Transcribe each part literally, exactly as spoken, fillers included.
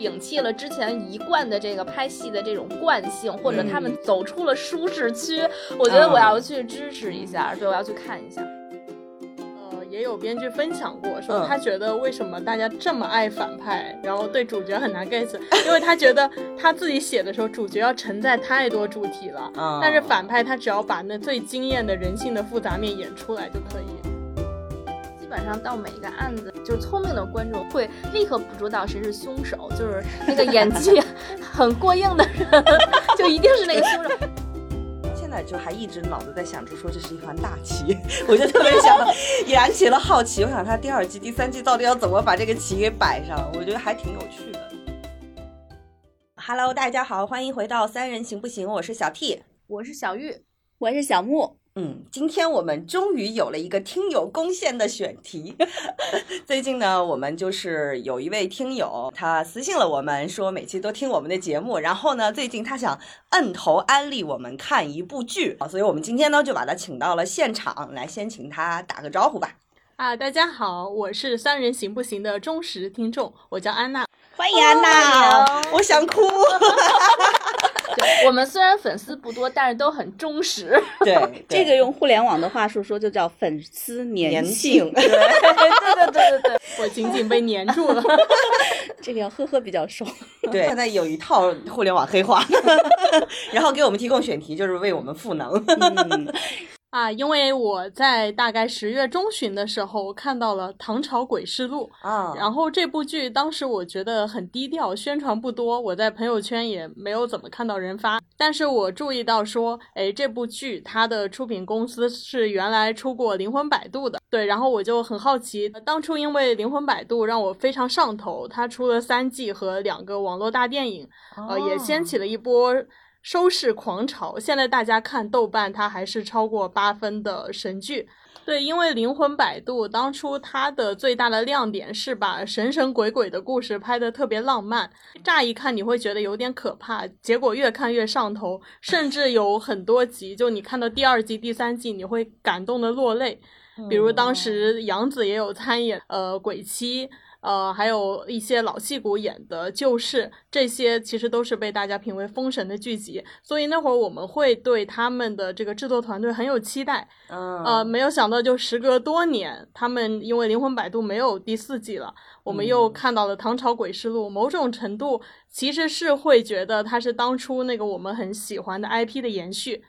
摒弃了之前一贯的这个拍戏的这种惯性，或者他们走出了舒适区，嗯、我觉得我要去支持一下，对，我要去看一下。也有编剧分享过，说他觉得为什么大家这么爱反派、嗯、然后对主角很难 get， 因为他觉得他自己写的时候主角要承载太多主题了、嗯、但是反派他只要把那最惊艳的人性的复杂面演出来就可以。基本上到每一个案子，就是聪明的观众会立刻捕捉到谁是凶手，就是那个演技很过硬的人就一定是那个凶手。就还一直脑子在想着说这是一盘大棋，我就特别想到燃起了好奇，我想他第二季第三季到底要怎么把这个棋给摆上，我觉得还挺有趣的。Hello， 大家好，欢迎回到三人行不行，我是小 T， 我是小玉，我是小木。嗯，今天我们终于有了一个听友贡献的选题。最近呢，我们就是有一位听友，他私信了我们说每期都听我们的节目，然后呢，最近他想摁头安利我们看一部剧，所以我们今天呢就把他请到了现场来，先请他打个招呼吧。啊，大家好，我是三人行不行的忠实听众，我叫安娜，欢迎安娜，哦、我想哭。我们虽然粉丝不多，但是都很忠实。对，对这个用互联网的话术说，就叫粉丝粘性。对对对对对，我紧紧被粘住了。这个要呵呵比较熟。对，现在有一套互联网黑话，然后给我们提供选题，就是为我们赋能。嗯啊，因为我在大概十月中旬的时候看到了《唐朝诡事录》啊，然后这部剧当时我觉得很低调，宣传不多，我在朋友圈也没有怎么看到人发，但是我注意到说，哎，这部剧它的出品公司是原来出过《灵魂摆渡》的，对，然后我就很好奇，当初因为《灵魂摆渡》让我非常上头，它出了三季和两个网络大电影，啊、呃，也掀起了一波收视狂潮，现在大家看豆瓣它还是超过八分的神剧。对，因为灵魂摆渡当初它的最大的亮点是把神神鬼鬼的故事拍得特别浪漫，乍一看你会觉得有点可怕，结果越看越上头，甚至有很多集就你看到第二季第三季你会感动得落泪，比如当时杨紫也有参演呃鬼妻，呃，还有一些老戏骨演的旧事，这些其实都是被大家评为封神的剧集，所以那会儿我们会对他们的这个制作团队很有期待。嗯，呃，没有想到就时隔多年，他们因为《灵魂摆渡》没有第四季了，我们又看到了《唐朝诡事录》，某种程度其实是会觉得它是当初那个我们很喜欢的 I P 的延续。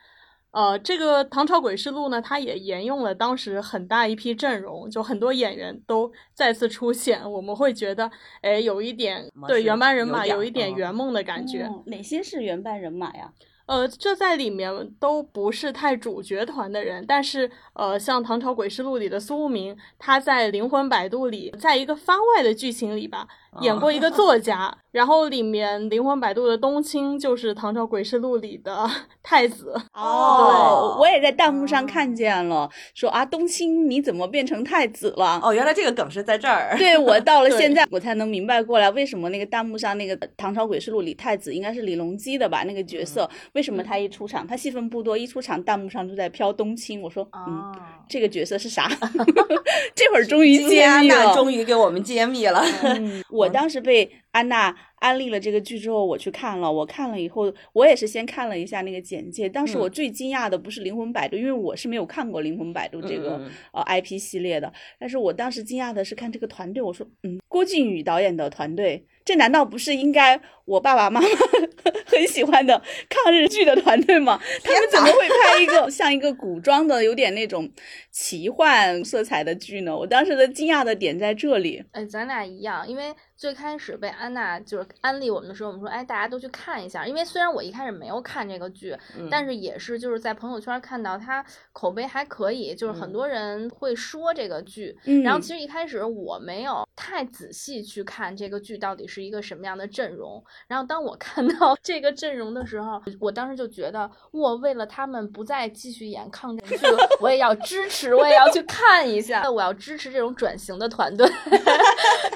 呃，这个《唐朝诡事录》呢，它也沿用了当时很大一批阵容，就很多演员都再次出现，我们会觉得，哎，有一点对原班人马，有一点圆梦的感觉。嗯、哪些是原班人马呀？呃，这在里面都不是太主角团的人，但是呃，像《唐朝诡事录》里的苏无名，他在《灵魂摆渡》里，在一个番外的剧情里吧，演过一个作家。哦、然后里面《灵魂摆渡》的冬青就是《唐朝诡事录》里的太子。哦，我也在弹幕上看见了，说啊，冬青你怎么变成太子了？哦，原来这个梗是在这儿。对，我到了现在我才能明白过来，为什么那个弹幕上那个《唐朝诡事录》里太子应该是李隆基的吧？那个角色。嗯，为什么他一出场，他戏份不多，一出场弹幕上就在飘冬青，我说嗯，这个角色是啥？这会儿终于揭秘了，终于给我们揭秘了。嗯、我当时被安娜安利了这个剧之后，我去看了，我看了以后，我也是先看了一下那个简介。当时我最惊讶的不是《灵魂摆渡》，因为我是没有看过《灵魂摆渡》这个、嗯、呃 I P 系列的，但是我当时惊讶的是看这个团队，我说嗯，郭靖宇导演的团队。这难道不是应该我爸爸妈妈很喜欢的抗日剧的团队吗？他们怎么会拍一个像一个古装的有点那种奇幻色彩的剧呢？我当时的惊讶的点在这里。哎，咱俩一样，因为最开始被安娜就是安利我们的时候，我们说哎，大家都去看一下，因为虽然我一开始没有看这个剧、嗯、但是也是就是在朋友圈看到它口碑还可以，就是很多人会说这个剧、嗯、然后其实一开始我没有太仔细去看这个剧到底是一个什么样的阵容，然后当我看到这个阵容的时候，我当时就觉得我为了他们不再继续演抗战剧了，我也要支持，我也要去看一下，我要支持这种转型的团队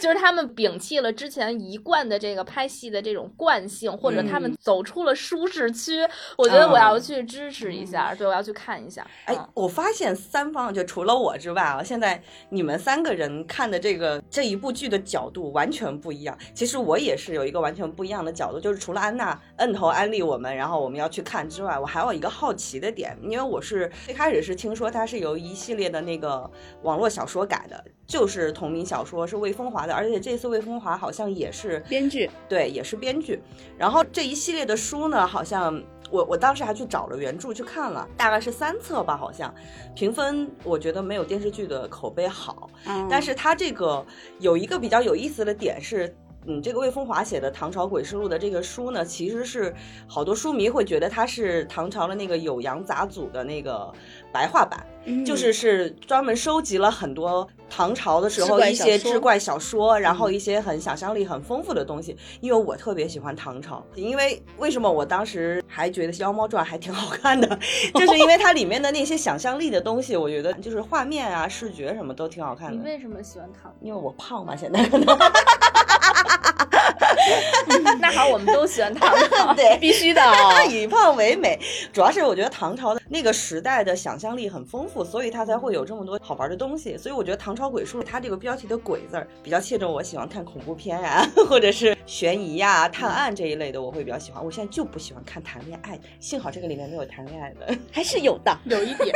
就是他们摒弃了之前一贯的这个拍戏的这种惯性，或者他们走出了舒适区、嗯、我觉得我要去支持一下、嗯、对，我要去看一下。哎、嗯，我发现三方就除了我之外啊，现在你们三个人看的这个这一部剧的角度完全不一样。其实我也是有一个完全不一样的角度，就是除了安娜摁头安利我们然后我们要去看之外，我还有一个好奇的点。因为我是最开始是听说它是由一系列的那个网络小说改的，就是同名小说，是魏风华的，而且这次魏风华好像也是编剧，对，也是编剧。然后这一系列的书呢，好像我我当时还去找了原著去看了，大概是三册吧，好像评分我觉得没有电视剧的口碑好、嗯、但是它这个有一个比较有意思的点是，嗯，这个魏风华写的《唐朝诡事录》的这个书呢，其实是好多书迷会觉得它是唐朝的那个《酉阳杂俎》的那个白话版、嗯、就是是专门收集了很多唐朝的时候一些志怪小说，然后一些很想象力很丰富的东西、嗯、因为我特别喜欢唐朝。因为为什么我当时还觉得《妖猫传》还挺好看的，就是因为它里面的那些想象力的东西，我觉得就是画面啊视觉什么都挺好看的。你为什么喜欢唐？因为我胖嘛，现在可能那好，我们都喜欢唐朝，对，必须的、哦、以胖为美。主要是我觉得唐朝的那个时代的想象力很丰富，所以它才会有这么多好玩的东西。所以我觉得唐朝诡事录它这个标题的诡字比较切中我喜欢看恐怖片呀、啊，或者是悬疑呀、啊、探案这一类的，我会比较喜欢。我现在就不喜欢看谈恋爱，幸好这个里面没有谈恋爱的，还是有的，有一点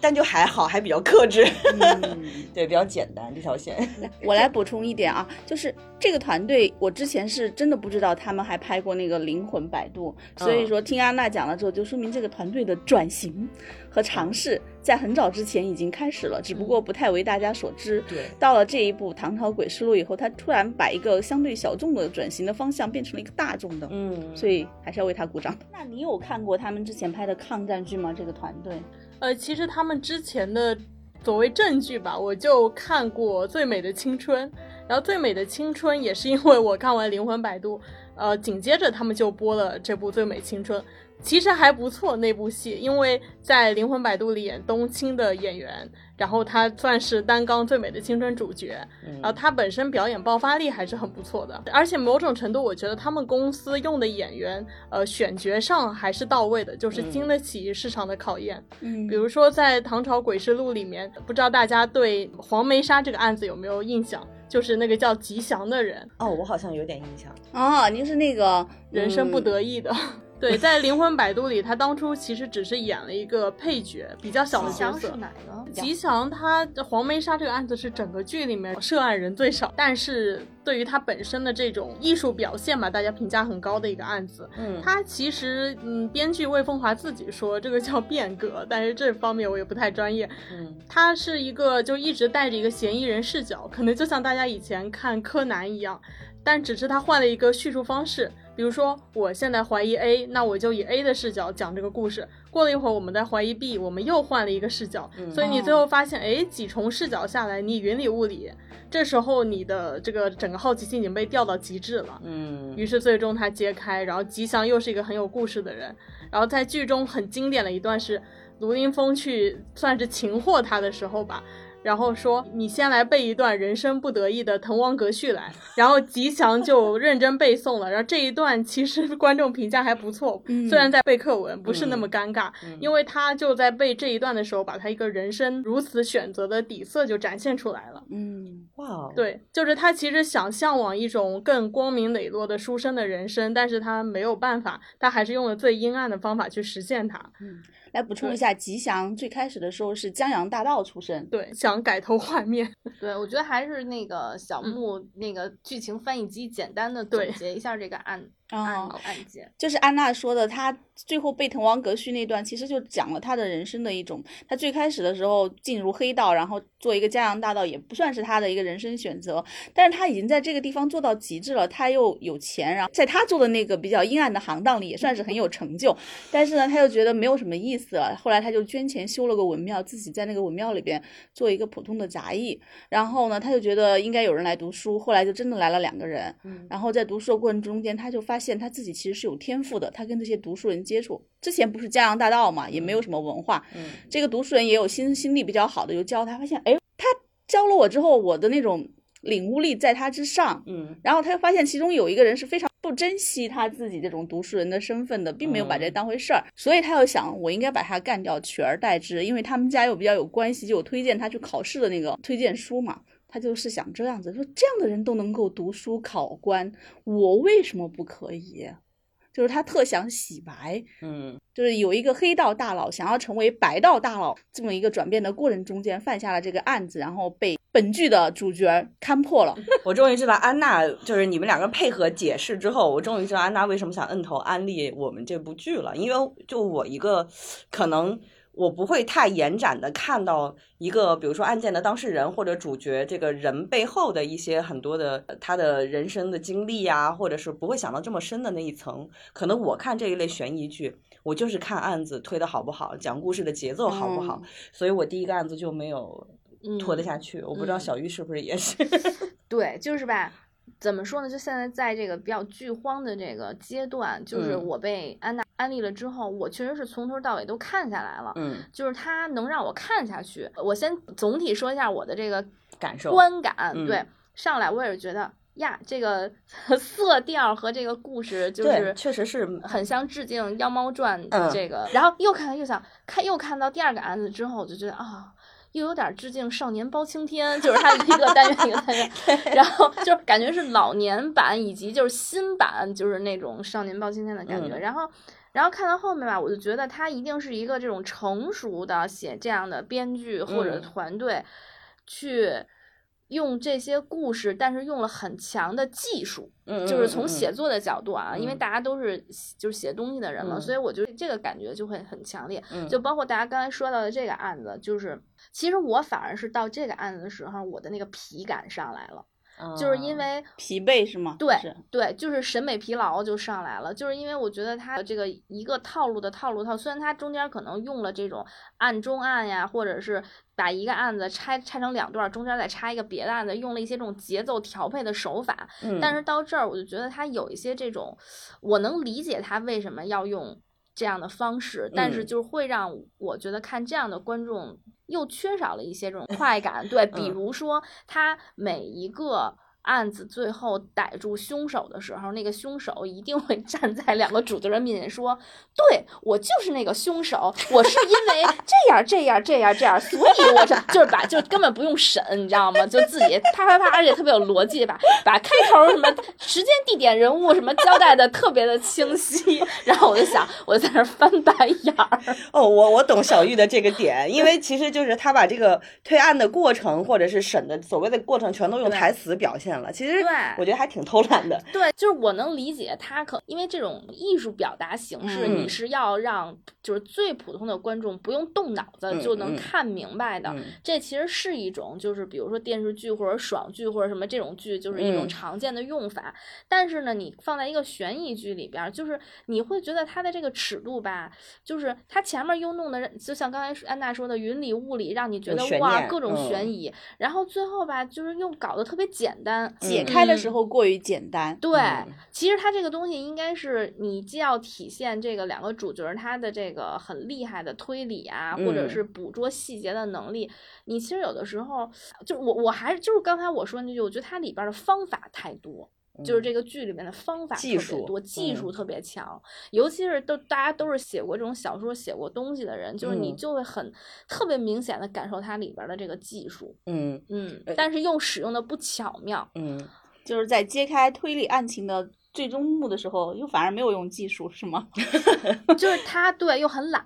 但就还好，还比较克制、嗯、对，比较简单这条线。我来补充一点啊，就是这个团队我之前是真的不知道他们还拍过那个灵魂摆渡，所以说听安娜讲了之后就说明这个团队的转型和尝试在很早之前已经开始了，只不过不太为大家所知、嗯、到了这一部《唐朝诡事录》以后，他突然把一个相对小众的转型的方向变成了一个大众的，嗯，所以还是要为他鼓掌。那你有看过他们之前拍的抗战剧吗？这个团队呃，其实他们之前的所谓正剧吧，我就看过《最美的青春》，然后《最美的青春》也是因为我看完《灵魂摆渡》，呃，紧接着他们就播了这部《最美青春》，其实还不错那部戏，因为在《灵魂摆渡》里演冬青的演员，然后他算是担纲《最美的青春》主角，然后他本身表演爆发力还是很不错的，而且某种程度我觉得他们公司用的演员，呃，选角上还是到位的，就是经得起市场的考验。嗯，比如说在《唐朝诡事录》里面，不知道大家对黄梅沙这个案子有没有印象？就是那个叫吉祥的人。哦，我好像有点印象。哦，您是那个人生不得意的。嗯对，在《灵魂摆渡》里，他当初其实只是演了一个配角，比较小的角色。吉祥是哪个？吉祥他黄梅沙这个案子是整个剧里面涉案人最少，但是对于他本身的这种艺术表现吧，大家评价很高的一个案子。嗯，他其实嗯，编剧魏风华自己说这个叫变革，但是这方面我也不太专业。嗯，他是一个就一直带着一个嫌疑人视角，可能就像大家以前看柯南一样，但只是他换了一个叙述方式。比如说我现在怀疑 A， 那我就以 A 的视角讲这个故事，过了一会儿我们再怀疑 B， 我们又换了一个视角、嗯、所以你最后发现哎，几重视角下来你云里雾里，这时候你的这个整个好奇心已经被吊到极致了。嗯，于是最终他揭开，然后吉祥又是一个很有故事的人，然后在剧中很经典的一段是卢凌风去算是擒获他的时候吧，然后说你先来背一段人生不得意的滕王阁序来，然后吉祥就认真背诵了。然后这一段其实观众评价还不错，虽然在背课文不是那么尴尬、嗯、因为他就在背这一段的时候把他一个人生如此选择的底色就展现出来了。嗯，哇，对，就是他其实想向往一种更光明磊落的书生的人生，但是他没有办法，他还是用了最阴暗的方法去实现它。嗯，来补充一下，吉祥最开始的时候是江洋大盗出身，对，想改头换面。对，我觉得还是那个小木、嗯、那个剧情翻译机简单的总结一下这个案案、哦、案件，就是安娜说的，她最后被滕王阁序那段，其实就讲了她的人生的一种，她最开始的时候进入黑道，然后做一个江洋大盗，也不算是她的一个人生选择，但是她已经在这个地方做到极致了，她又有钱，然后在她做的那个比较阴暗的行当里也算是很有成就，但是呢，她又觉得没有什么意思了，后来她就捐钱修了个文庙，自己在那个文庙里边做一个普通的杂役，然后呢，她就觉得应该有人来读书，后来就真的来了两个人，嗯、然后在读书的过程中间，她就发现现他自己其实是有天赋的，他跟这些读书人接触，之前不是江洋大盗嘛，也没有什么文化、嗯、这个读书人也有心心力比较好的就教他，发现哎，他教了我之后，我的那种领悟力在他之上，嗯，然后他就发现其中有一个人是非常不珍惜他自己这种读书人的身份的，并没有把这当回事儿，嗯，所以他又想我应该把他干掉取而代之，因为他们家又比较有关系，就有推荐他去考试的那个推荐书嘛，他就是想这样子，说这样的人都能够读书考官，我为什么不可以？就是他特想洗白，嗯，就是有一个黑道大佬想要成为白道大佬这么一个转变的过程中间犯下了这个案子，然后被本剧的主角看破了。我终于知道安娜，就是你们两个配合解释之后，我终于知道安娜为什么想摁头安利我们这部剧了，因为就我一个可能。我不会太延展的看到一个比如说案件的当事人或者主角这个人背后的一些很多的他的人生的经历啊，或者是不会想到这么深的那一层，可能我看这一类悬疑剧我就是看案子推的好不好，讲故事的节奏好不好，嗯，所以我第一个案子就没有拖得下去，嗯，我不知道小玉是不是也是，嗯，对，就是吧，怎么说呢，就现在在这个比较剧荒的这个阶段，就是我被安娜安利了之后，我确实是从头到尾都看下来了，嗯，就是它能让我看下去。我先总体说一下我的这个感受观感，对，嗯，上来我也是觉得呀，这个色调和这个故事就是确实是很像致敬《妖猫传》这个，嗯，然后又看又想看，又看到第二个案子之后，我就觉得啊。哦，又有点致敬少年包青天，就是他一个单元一个单元然后就感觉是老年版以及就是新版，就是那种少年包青天的感觉，嗯，然后然后看到后面吧，我就觉得他一定是一个这种成熟的写这样的编剧或者团队，嗯，去用这些故事，但是用了很强的技术，嗯，就是从写作的角度啊，嗯，因为大家都是就是写东西的人嘛，嗯，所以我觉得这个感觉就会很强烈，嗯，就包括大家刚才说到的这个案子，就是其实我反而是到这个案子的时候，我的那个疲感上来了，嗯，就是因为疲惫是吗？对对，就是审美疲劳就上来了，就是因为我觉得他这个一个套路的套路套，虽然他中间可能用了这种案中案呀，或者是。把一个案子拆拆成两段，中间再插一个别的案子，用了一些这种节奏调配的手法，嗯，但是到这儿我就觉得他有一些这种，我能理解他为什么要用这样的方式，但是就会让我觉得看这样的观众又缺少了一些这种快感，嗯，对，比如说他每一个案子最后逮住凶手的时候，那个凶手一定会站在两个主角人面前说，对，我就是那个凶手，我是因为这样这样这样这样，所以我是就是把就根本不用审，你知道吗，就自己啪啪啪，而且特别有逻辑吧，把开头什么时间地点人物什么交代的特别的清晰，然后我就想我在那翻白眼儿。哦，我我懂小玉的这个点，因为其实就是他把这个推案的过程或者是审的所谓的过程全都用台词表现，其实我觉得还挺偷懒的。 对, 对，就是我能理解他可因为这种艺术表达形式，嗯，你是要让就是最普通的观众不用动脑子就能看明白的，嗯嗯，这其实是一种就是比如说电视剧或者爽剧或者什么这种剧就是一种常见的用法，嗯，但是呢你放在一个悬疑剧里边，就是你会觉得它的这个尺度吧，就是它前面又弄的就像刚才安娜说的云里雾里，让你觉得哇各种悬疑，嗯，然后最后吧就是又搞得特别简单，解开的时候过于简单，嗯，对，其实它这个东西应该是你既要体现这个两个主角他的这个很厉害的推理啊，嗯，或者是捕捉细节的能力，你其实有的时候就我我还是就是刚才我说那句，我觉得它里边的方法太多，就是这个剧里面的方法特别多，技术特别强，嗯，尤其是都大家都是写过这种小说写过东西的人，就是你就会很，嗯，特别明显的感受它里边的这个技术，嗯嗯，但是又使用的不巧妙，嗯，就是在揭开推理案情的最终幕的时候又反而没有用技术是吗？就是他对又很懒，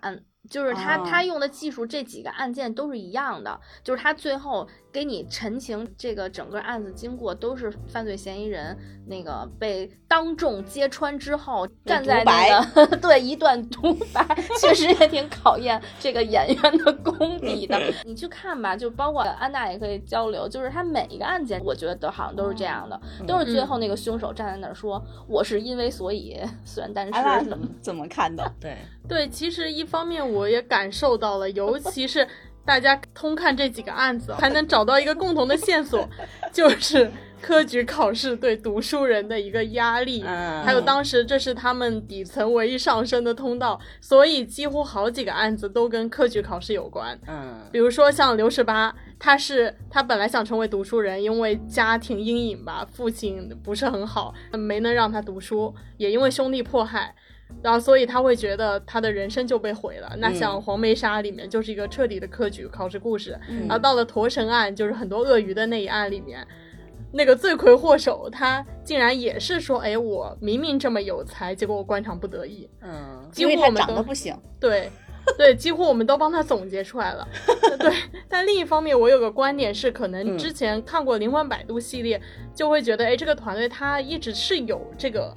就是他他用的技术这几个案件都是一样的，就是他最后给你陈情这个整个案子经过，都是犯罪嫌疑人那个被当众揭穿之后站在那个对一段独白，确实也挺考验这个演员的功底的。你去看吧，就包括安娜也可以交流，就是他每一个案件我觉得都好像都是这样的，嗯，都是最后那个凶手站在那儿说，嗯，我是因为所以虽然但是，啊，怎么怎么看的？对对，其实一方面我也感受到了，尤其是大家通看这几个案子还能找到一个共同的线索，就是科举考试对读书人的一个压力，还有当时这是他们底层唯一上升的通道，所以几乎好几个案子都跟科举考试有关。嗯，比如说像刘十八，他是他本来想成为读书人，因为家庭阴影吧，父亲不是很好，没能让他读书，也因为兄弟迫害，然后所以他会觉得他的人生就被毁了。那像黄梅沙里面就是一个彻底的科举考试故事、嗯、然后到了驼神案，就是很多鳄鱼的那一案里面，那个罪魁祸首他竟然也是说，哎，我明明这么有才，结果我官场不得意，嗯，因为他长得不行，对对，几乎我们都帮他总结出来了。对，但另一方面我有个观点是，可能之前看过灵魂摆渡系列、嗯、就会觉得，哎，这个团队他一直是有这个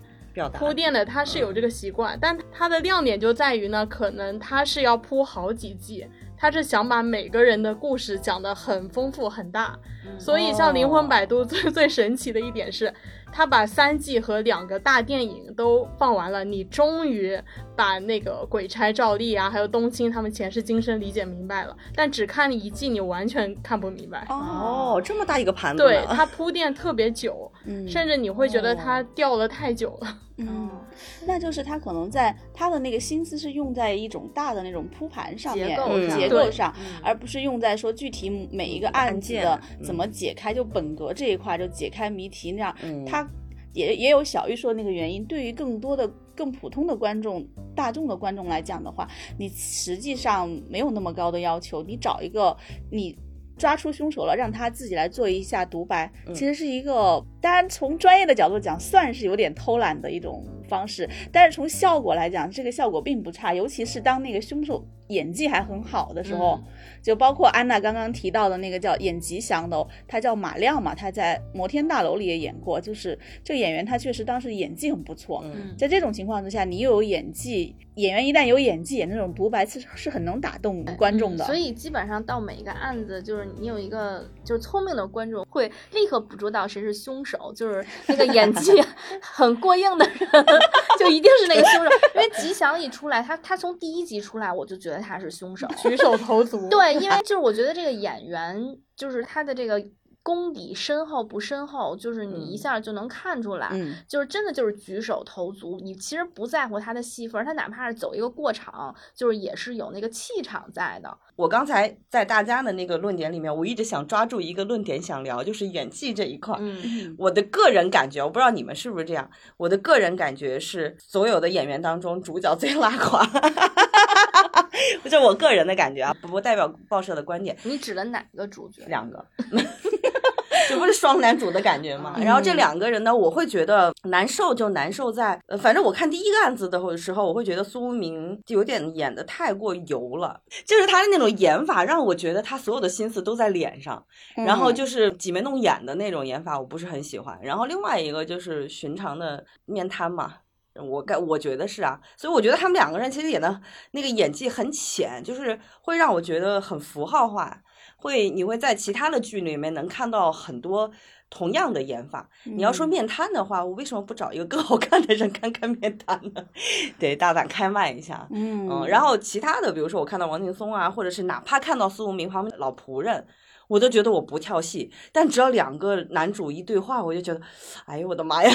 铺垫的，他是有这个习惯、嗯、但他的亮点就在于呢，可能他是要铺好几季，他是想把每个人的故事讲得很丰富很大，所以像灵魂摆渡最、哦、最神奇的一点是，他把三季和两个大电影都放完了，你终于把那个鬼差赵丽啊，还有冬青他们前世今生理解明白了，但只看一季你完全看不明白。哦，这么大一个盘子。对，它铺垫特别久、嗯、甚至你会觉得它掉了太久了。嗯，那就是他可能在他的那个心思是用在一种大的那种铺盘上面，结构上，结构上，而不是用在说具体每一个案件的怎么解开，就本格这一块就解开谜题那样、嗯、他也也有小玉说那个原因，对于更多的更普通的观众大众的观众来讲的话，你实际上没有那么高的要求，你找一个你抓出凶手了，让他自己来做一下独白，其实是一个，当然从专业的角度讲算是有点偷懒的一种方式，但是从效果来讲这个效果并不差，尤其是当那个凶手演技还很好的时候、嗯、就包括安娜刚刚提到的那个叫演吉祥的，他叫马亮嘛，他在摩天大楼里也演过，就是这个演员他确实当时演技很不错、嗯、在这种情况之下你又有演技，演员一旦有演技演那种独白其实是很能打动观众的、嗯、所以基本上到每一个案子，就是你有一个就是聪明的观众会立刻捕捉到谁是凶手，就是那个演技很过硬的人就一定是那个凶手，因为吉祥一出来，他他从第一集出来我就觉得他是凶手，举手投足。对，因为就是我觉得这个演员就是他的这个功底深厚不深厚，就是你一下就能看出来、嗯、就是真的就是举手投足，你其实不在乎他的戏份，他哪怕是走一个过场就是也是有那个气场在的。我刚才在大家的那个论点里面，我一直想抓住一个论点想聊，就是演技这一块、嗯、我的个人感觉，我不知道你们是不是这样，我的个人感觉是所有的演员当中主角最拉垮这是我个人的感觉啊，不代表报社的观点。你指了哪个主角？两个这不是双男主的感觉吗？然后这两个人呢，我会觉得难受就难受在、呃、反正我看第一个案子的时候，我会觉得苏明有点演得太过油了，就是他的那种演法让我觉得他所有的心思都在脸上，然后就是挤眉弄眼的那种演法我不是很喜欢。然后另外一个就是寻常的面瘫嘛，我该我觉得是啊，所以我觉得他们两个人其实演的那个演技很浅，就是会让我觉得很符号化，会你会在其他的剧里面能看到很多同样的演法。你要说面瘫的话，我为什么不找一个更好看的人看看面瘫呢？得大胆开麦一下。嗯, 嗯然后其他的，比如说我看到王劲松啊，或者是哪怕看到苏无名旁边的老仆人，我都觉得我不跳戏，但只要两个男主一对话，我就觉得，哎呦我的妈呀！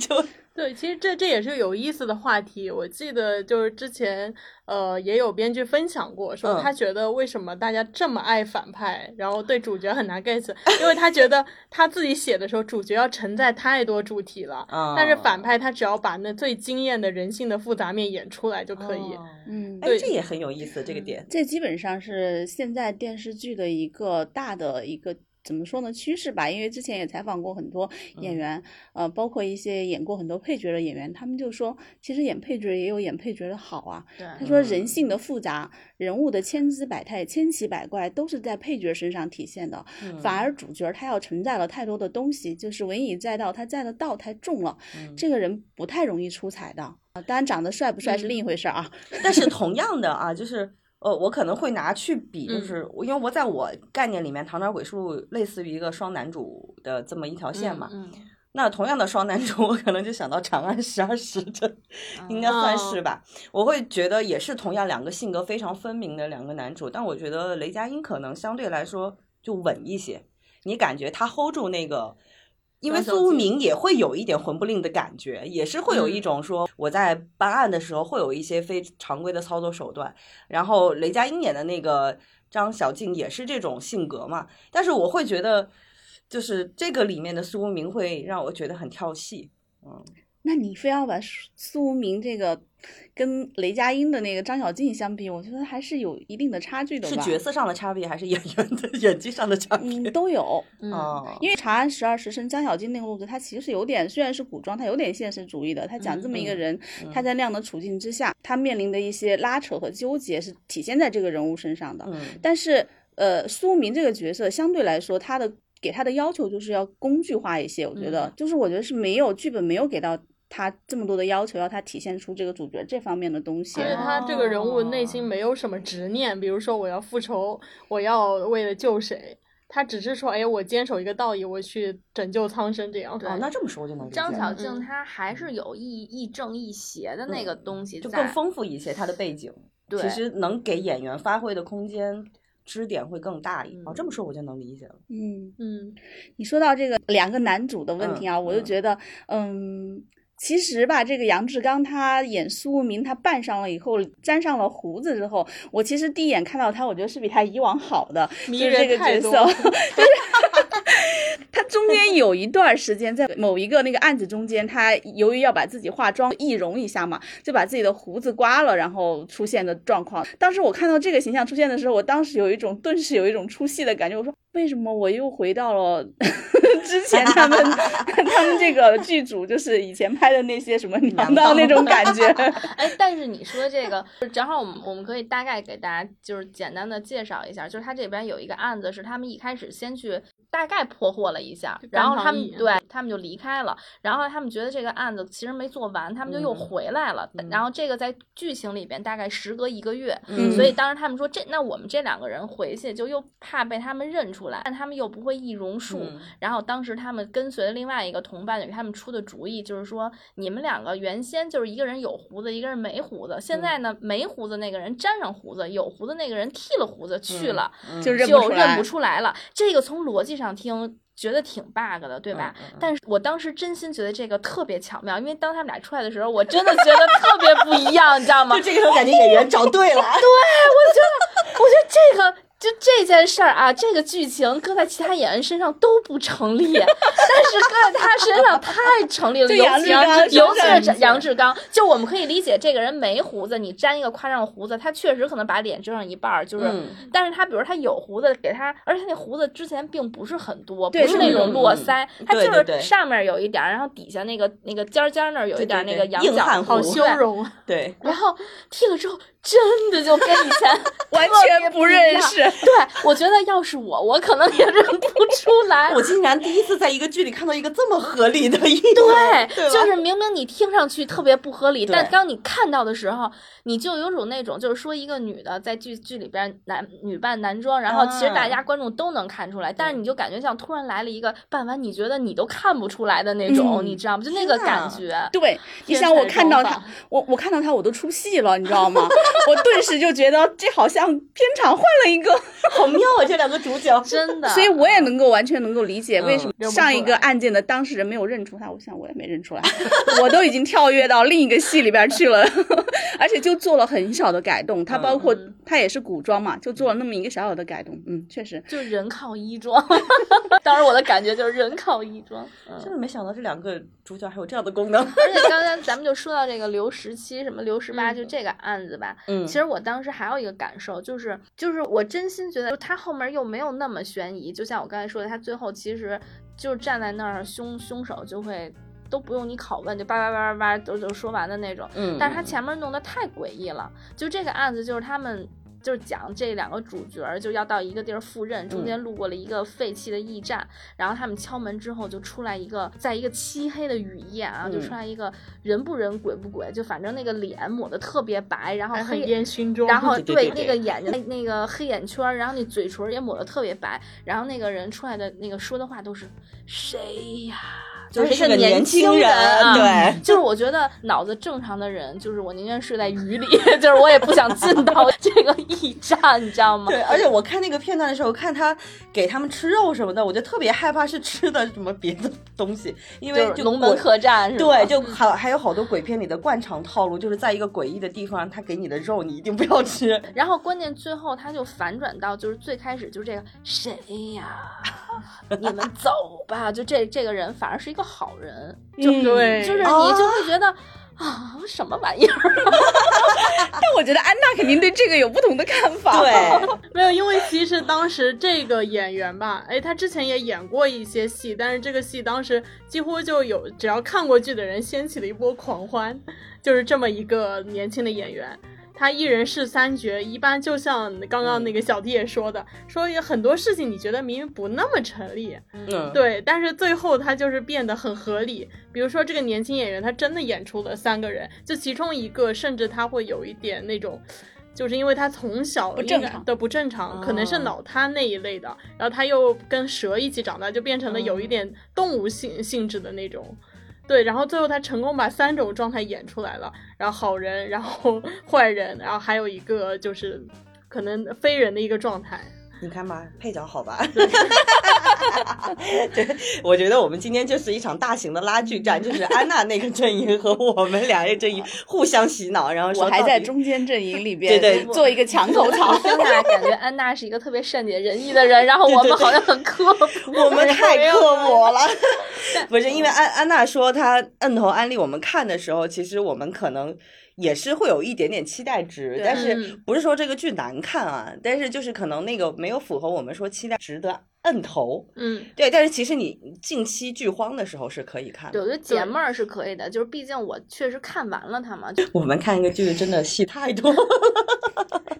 就对，其实这这也是有意思的话题。我记得就是之前呃也有编剧分享过，说他觉得为什么大家这么爱反派，嗯、然后对主角很难 get， 因为他觉得他自己写的时候，主角要承载太多主体了，哦、但是反派他只要把那最惊艳的人性的复杂面演出来就可以。哦、嗯，哎，这也很有意思，这个点。这基本上是现在电视剧的一个大的一个怎么说呢趋势吧，因为之前也采访过很多演员、嗯、呃，包括一些演过很多配角的演员，他们就说其实演配角也有演配角的好啊，他说人性的复杂、嗯、人物的千姿百态千奇百怪都是在配角身上体现的、嗯、反而主角他要承载了太多的东西，就是文以载道，他载的道太重了、嗯、这个人不太容易出彩的，当然长得帅不帅是另一回事啊、嗯、但是同样的啊就是呃，我可能会拿去比，就是因为我在我概念里面，《唐朝鬼畜》类似于一个双男主的这么一条线嘛。嗯嗯、那同样的双男主，我可能就想到《长安十二时辰》，应该算是吧。Oh. 我会觉得也是同样两个性格非常分明的两个男主，但我觉得雷佳音可能相对来说就稳一些，你感觉他 hold 住那个。因为苏无名也会有一点魂不吝的感觉，也是会有一种说我在办案的时候会有一些非常规的操作手段，然后雷佳音演的那个张小静也是这种性格嘛，但是我会觉得就是这个里面的苏无名会让我觉得很跳戏。嗯，那你非要把苏无名这个跟雷佳音的那个张小静相比，我觉得还是有一定的差距的吧。是角色上的差别还是演员的演技上的差别？嗯，都有。嗯，哦，因为长安十二时辰张小静那个路子，他其实是有点，虽然是古装，他有点现实主义的，他讲这么一个人，嗯，他在那样的处境之下，他面临的一些拉扯和纠结是体现在这个人物身上的。嗯，但是呃苏无名这个角色相对来说他的给他的要求就是要工具化一些，我觉得，嗯，就是我觉得是没有剧本没有给到他这么多的要求，要他体现出这个主角这方面的东西。而且他这个人物内心没有什么执念，比如说我要复仇，我要为了救谁，他只是说，哎，我坚守一个道义，我去拯救苍生这样。对，哦，那这么说就能理解。张小静他还是有亦亦正亦邪的那个东西在，嗯，就更丰富一些，他的背景，对，其实能给演员发挥的空间。支点会更大一点，嗯，哦，这么说我就能理解了。嗯嗯，你说到这个两个男主的问题啊，嗯，我就觉得，嗯，嗯其实吧，这个杨志刚他演苏无名，他扮上了以后，沾上了胡子之后，我其实第一眼看到他，我觉得是比他以往好的，迷人太多。就是这个角色，就是他中间有一段时间，在某一个那个案子中间，他由于要把自己化妆易容一下嘛，就把自己的胡子刮了，然后出现的状况。当时我看到这个形象出现的时候，我当时有一种顿时有一种出戏的感觉，我说为什么我又回到了之前他们他们这个剧组就是以前拍的那些什么娘道那种感觉。哎，但是你说这个正好我们我们可以大概给大家就是简单的介绍一下，就是他这边有一个案子是他们一开始先去大概破获了一下，然后他们对他们就离开了，然后他们觉得这个案子其实没做完，他们就又回来了，嗯，然后这个在剧情里边大概时隔一个月，嗯，所以当时他们说这那我们这两个人回去就又怕被他们认出来，但他们又不会易容术，嗯，然后当时他们跟随了另外一个同伴给他们出的主意，就是说你们两个原先就是一个人有胡子一个人没胡子，现在呢没胡子那个人沾上胡子，有胡子那个人剃了胡子去了，嗯嗯，就认不出来了。这个从逻辑上想听觉得挺 bug 的，对吧，嗯嗯，但是我当时真心觉得这个特别巧妙，因为当他们俩出来的时候我真的觉得特别不一样你知道吗，就这个时候感觉演员找对了。对，我觉得我觉得这个就这件事儿啊，这个剧情搁在其他演员身上都不成立，但是搁在他身上太成立了。尤其尤其是杨志刚，就我们可以理解，这个人没胡子，你沾一个夸张的胡子，他确实可能把脸遮上一半，就是，嗯，但是他比如他有胡子，给他，而且他那胡子之前并不是很多，不是那种络腮，嗯，他就是上面有一点，然后底下那个那个尖尖那儿有一点那个羊角，好修容，对，然后剃了之后。真的就跟以前完全不认识。对，我觉得要是我我可能也认不出来。我竟然第一次在一个剧里看到一个这么合理的一对，对，就是明明你听上去特别不合理，但当你看到的时候你就有种那种就是说一个女的在剧剧里边男女扮男装，然后其实大家观众都能看出来，啊，但是你就感觉像突然来了一个扮完你觉得你都看不出来的那种，嗯，你知道吗，就那个感觉，啊，对，你想我看到他我我看到他我都出戏了你知道吗。我顿时就觉得这好像片场换了一个，好妙啊！这两个主角真的，所以我也能够完全能够理解为什么上一个案件的当事人没有认出他。我想我也没认出来，我都已经跳跃到另一个戏里边去了，而且就做了很小的改动。他包括他也是古装嘛，就做了那么一个小小的改动。嗯，确实，就是人靠衣装。当时我的感觉就是人靠衣装，真的没想到这两个主角还有这样的功能。而且刚才咱们就说到这个刘十七什么刘十八，就这个案子吧。嗯，其实我当时还有一个感受，就是就是我真心觉得他后面又没有那么悬疑，就像我刚才说的，他最后其实就站在那儿，凶凶手就会都不用你拷问，就叭叭叭叭叭都都说完的那种。嗯，但是他前面弄得太诡异了，就这个案子就是他们。就是讲这两个主角就要到一个地儿赴任，中间路过了一个废弃的驿站，嗯，然后他们敲门之后就出来一个，在一个漆黑的雨夜啊，嗯，就出来一个人不人鬼不鬼，就反正那个脸抹得特别白，然后黑烟熏妆，然后 对, 对, 对, 对那个眼睛那个黑眼圈，然后那嘴唇也抹得特别白，然后那个人出来的那个说的话都是谁呀，就是是个年轻人啊。对，就是我觉得脑子正常的人，就是我宁愿睡在雨里，就是我也不想进到这个驿站，你知道吗？对，而且我看那个片段的时候，看他给他们吃肉什么的，我就特别害怕是吃的什么别的东西，因为就龙门客栈是吧？对，就还还有好多鬼片里的惯常套路，就是在一个诡异的地方，他给你的肉你一定不要吃。然后关键最后他就反转到，就是最开始就是这个谁呀，你们走吧，就这这个人反而是一个好人，就、嗯、就是你就会觉得。啊啊，什么玩意儿！但我觉得安娜肯定对这个有不同的看法。对，没有，因为其实当时这个演员吧，哎，他之前也演过一些戏，但是这个戏当时几乎就有只要看过剧的人掀起了一波狂欢，就是这么一个年轻的演员。他一人饰三角，一般就像刚刚那个小 T 也说的，说有很多事情你觉得明明不那么成立，嗯，对，但是最后他就是变得很合理。比如说这个年轻演员，他真的演出了三个人，就其中一个甚至他会有一点那种，就是因为他从小不正常的不正常，可能是脑瘫那一类的，然后他又跟蛇一起长大，就变成了有一点动物性性质的那种。对，然后最后他成功把三种状态演出来了，然后好人，然后坏人，然后还有一个就是可能非人的一个状态。你看吧，配角好吧。对，我觉得我们今天就是一场大型的拉锯战，就是安娜那个阵营和我们俩这阵营互相洗脑，然后我还在中间阵营里边对对做一个墙头草。天哪，感觉安娜是一个特别善解人意的人，然后我们好像很刻薄。我们太刻薄了。不是因为安安娜说她摁头安利我们看的时候，其实我们可能也是会有一点点期待值，但是不是说这个剧难看啊，但是就是可能那个没有符合我们说期待值的摁头，嗯，对，但是其实你近期剧荒的时候是可以看的，有的解闷是可以的，就是毕竟我确实看完了它嘛。我们看一个剧真的戏太多了，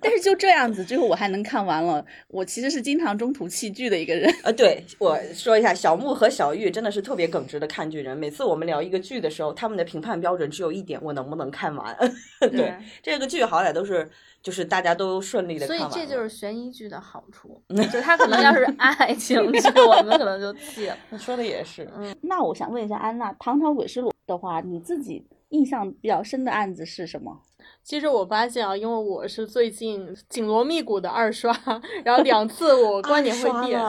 但是就这样子最后我还能看完了。我其实是经常中途弃剧的一个人。呃，对，我说一下，小木和小玉真的是特别耿直的看剧人，每次我们聊一个剧的时候，他们的评判标准只有一点，我能不能看完。对, 对，这个剧好歹都是就是大家都顺利的看完了，所以这就是悬疑剧的好处。就他可能要是爱情剧，我们可能就弃了。你说的也是。嗯，那我想问一下安娜，《唐朝诡事录》的话，你自己印象比较深的案子是什么？其实我发现啊，因为我是最近紧锣密鼓的二刷，然后两次我观点会变。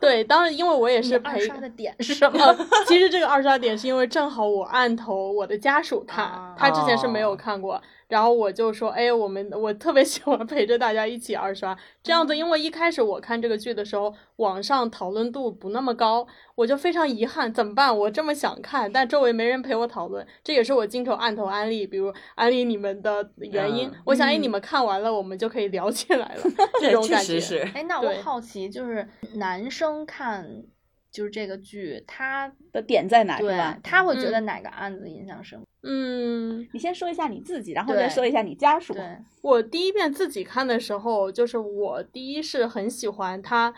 对，当然因为我也是陪。二刷的点是什么？其实这个二刷点是因为正好我按头我的家属看，啊、他之前是没有看过，然后我就说，哎，我们我特别喜欢陪着大家一起二刷这样子，因为一开始我看这个剧的时候，网上讨论度不那么高，我就非常遗憾，怎么办？我这么想看，但周围没人陪我讨论，这也是我经常按头安利，比如安利你们的。的原因、嗯、我想哎，你们看完了、嗯、我们就可以聊起来了，这种感觉是。哎，那我好奇就是男生看就是这个剧他的点在哪里吧，他会觉得哪个案子印象深刻？嗯，你先说一下你自己，然后再说一下你家属。我第一遍自己看的时候，就是我第一是很喜欢他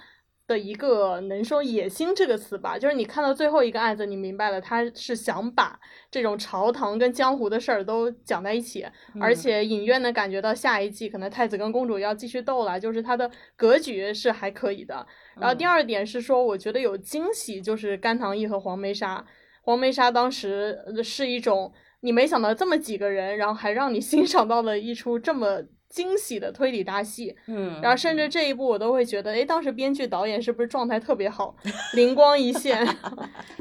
的一个能说野心这个词吧，就是你看到最后一个案子，你明白了他是想把这种朝堂跟江湖的事儿都讲在一起，而且隐约能感觉到下一季可能太子跟公主要继续斗了，就是他的格局是还可以的。然后第二点是说，我觉得有惊喜，就是甘棠义和黄梅沙，黄梅沙当时是一种你没想到这么几个人，然后还让你欣赏到了一出这么惊喜的推理大戏，嗯，然后甚至这一部我都会觉得，哎，当时编剧导演是不是状态特别好，灵光一现。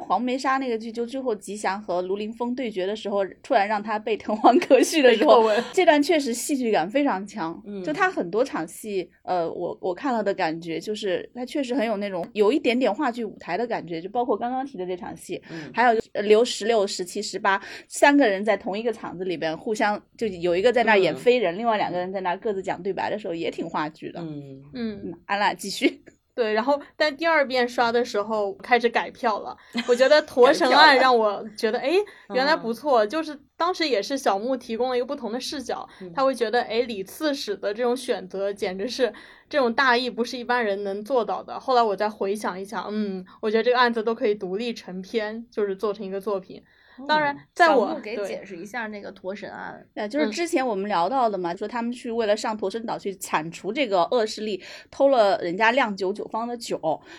黄梅沙那个剧就最后吉祥和卢凌风对决的时候，突然让他被滕王阁序的时候，这段确实戏剧感非常强。嗯，就他很多场戏，呃，我我看了的感觉就是他确实很有那种有一点点话剧舞台的感觉，就包括刚刚提的这场戏，嗯、还有刘十六、十七、十八三个人在同一个场子里边互相，就有一个在那演飞人，嗯、另外两个人在。在那各自讲对白的时候也挺话剧的。嗯嗯，安娜继续。对，然后但第二遍刷的时候开始改票了，我觉得驼神案让我觉得哎原来不错，嗯、就是当时也是小木提供了一个不同的视角，嗯、他会觉得哎李刺史的这种选择简直是这种大义不是一般人能做到的。后来我再回想一想，嗯，我觉得这个案子都可以独立成篇，就是做成一个作品。当然在我、嗯、给解释一下那个驼神案、啊、就是之前我们聊到的嘛、嗯、说他们去为了上驼神岛去铲除这个恶势力，偷了人家酿酒酒坊的酒，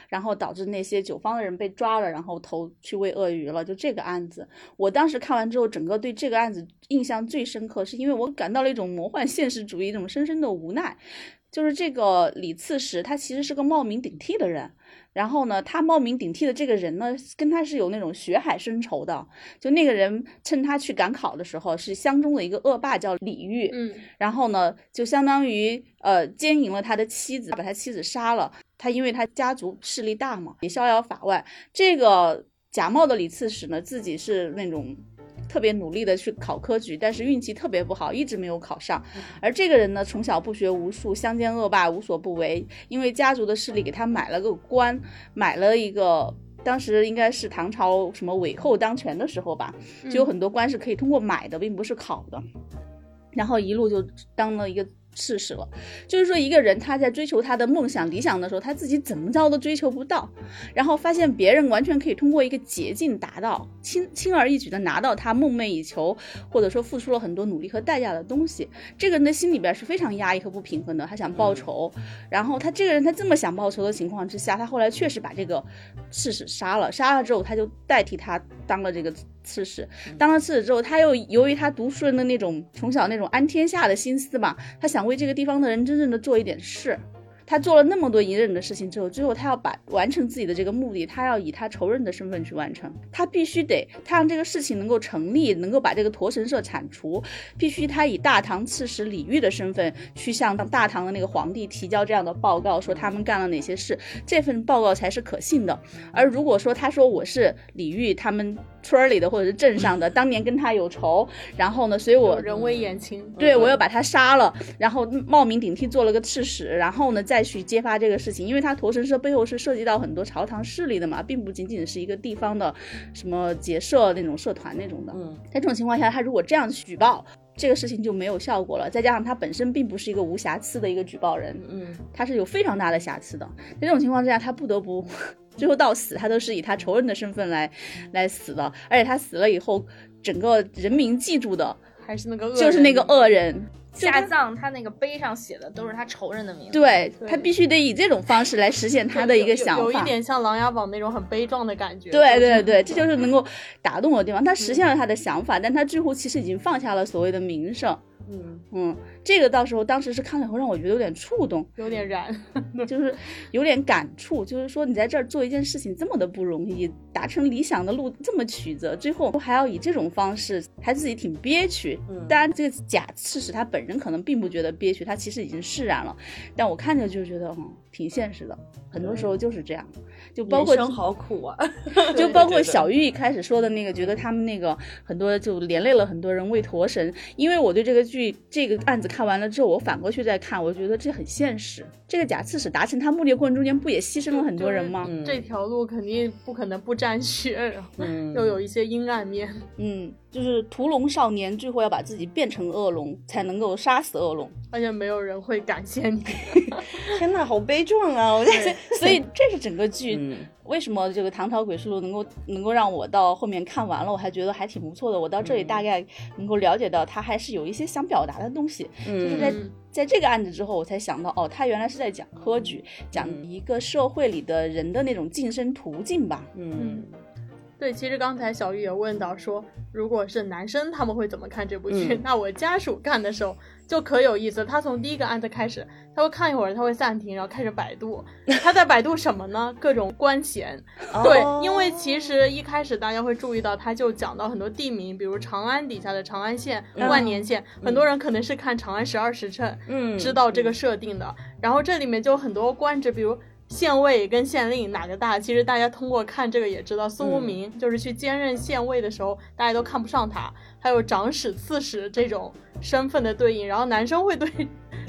然后导致那些酒坊的人被抓了，然后投去喂鳄鱼了。就这个案子我当时看完之后，整个对这个案子印象最深刻，是因为我感到了一种魔幻现实主义一种深深的无奈。就是这个李刺史他其实是个冒名顶替的人，然后呢他冒名顶替的这个人呢跟他是有那种血海深仇的。就那个人趁他去赶考的时候，是湘中的一个恶霸叫李煜，嗯，然后呢就相当于呃奸淫了他的妻子，把他妻子杀了。他因为他家族势力大嘛，也逍遥法外。这个假冒的李刺史呢，自己是那种特别努力的去考科举，但是运气特别不好，一直没有考上。而这个人呢，从小不学无术，乡间恶霸无所不为，因为家族的势力给他买了个官，买了一个，当时应该是唐朝什么韦后当权的时候吧，就有很多官是可以通过买的，并不是考的。然后一路就当了一个事实了。就是说一个人他在追求他的梦想理想的时候，他自己怎么着都追求不到，然后发现别人完全可以通过一个捷径达到，轻轻而易举的拿到他梦寐以求，或者说付出了很多努力和代价的东西。这个人的心里边是非常压抑和不平衡的，他想报仇。然后他这个人他这么想报仇的情况之下，他后来确实把这个刺史杀了，杀了之后他就代替他当了这个刺史。当了刺史之后，他又由于他读书人的那种从小那种安天下的心思嘛，他想为这个地方的人真正的做一点事。他做了那么多隐忍的事情之后，最后他要把完成自己的这个目的，他要以他仇人的身份去完成。他必须得他让这个事情能够成立，能够把这个驼神社铲除，必须他以大唐刺史李煜的身份去向大唐的那个皇帝提交这样的报告，说他们干了哪些事，这份报告才是可信的。而如果说他说我是李煜他们村里的或者是镇上的，当年跟他有仇，然后呢所以我人微言轻，对，我又把他杀了，然后冒名顶替做了个刺史，然后呢再再去揭发这个事情。因为他驼神社背后是涉及到很多朝堂势力的嘛，并不仅仅是一个地方的什么结社那种社团那种的。嗯，在这种情况下，他如果这样举报，这个事情就没有效果了。再加上他本身并不是一个无瑕疵的一个举报人，嗯，他是有非常大的瑕疵的。在这种情况之下，他不得不最后到死，他都是以他仇人的身份来来死的。而且他死了以后，整个人民记住的还是那个恶人，就是那个恶人。下葬他那个碑上写的都是他仇人的名字，对，他必须得以这种方式来实现他的一个想法。有, 有, 有一点像《琅琊榜》那种很悲壮的感觉。对对对，这就是能够打动我的地方。他实现了他的想法，嗯、但他最后其实已经放下了所谓的名声。嗯嗯，这个到时候当时是看了以后让我觉得有点触动，有点燃，就是有点感触。就是说你在这儿做一件事情这么的不容易，达成理想的路这么曲折，最后还要以这种方式，还自己挺憋屈。嗯，当然这个假刺史他本人可能并不觉得憋屈，他其实已经释然了。但我看着就觉得嗯，挺现实的，很多时候就是这样。就包括人生好苦啊，就包括小玉一开始说的那个，觉得他们那个很多就连累了很多人为驼神。因为我对这个剧。这个案子看完了之后，我反过去再看，我觉得这很现实。这个假刺史达成他目的过程中间，不也牺牲了很多人吗？嗯、这条路肯定不可能不沾血，嗯，又有一些阴暗面。嗯，就是屠龙少年最后要把自己变成恶龙，才能够杀死恶龙，而且没有人会感谢你。天哪，好悲壮啊！我所以这是整个剧。嗯，为什么这个唐朝诡事录能够能够让我到后面看完了，我还觉得还挺不错的。我到这里大概能够了解到他还是有一些想表达的东西，嗯、就是在在这个案子之后我才想到，哦，他原来是在讲科举，讲一个社会里的人的那种晋升途径吧。嗯，对，其实刚才小玉也问到说，如果是男生他们会怎么看这部剧，嗯、那我家属看的时候就可有意思。他从第一个案子开始，他会看一会儿，他会暂停，然后开始百度。他在百度什么呢？各种官衔。对，因为其实一开始大家会注意到，他就讲到很多地名，比如长安底下的长安县、万年县，嗯、很多人可能是看《长安十二时辰》嗯知道这个设定的。然后这里面就有很多官职，比如县尉跟县令哪个大，其实大家通过看这个也知道。苏无名就是去兼任县尉的时候，大家都看不上他。还有长史、刺史这种身份的对应，然后男生会对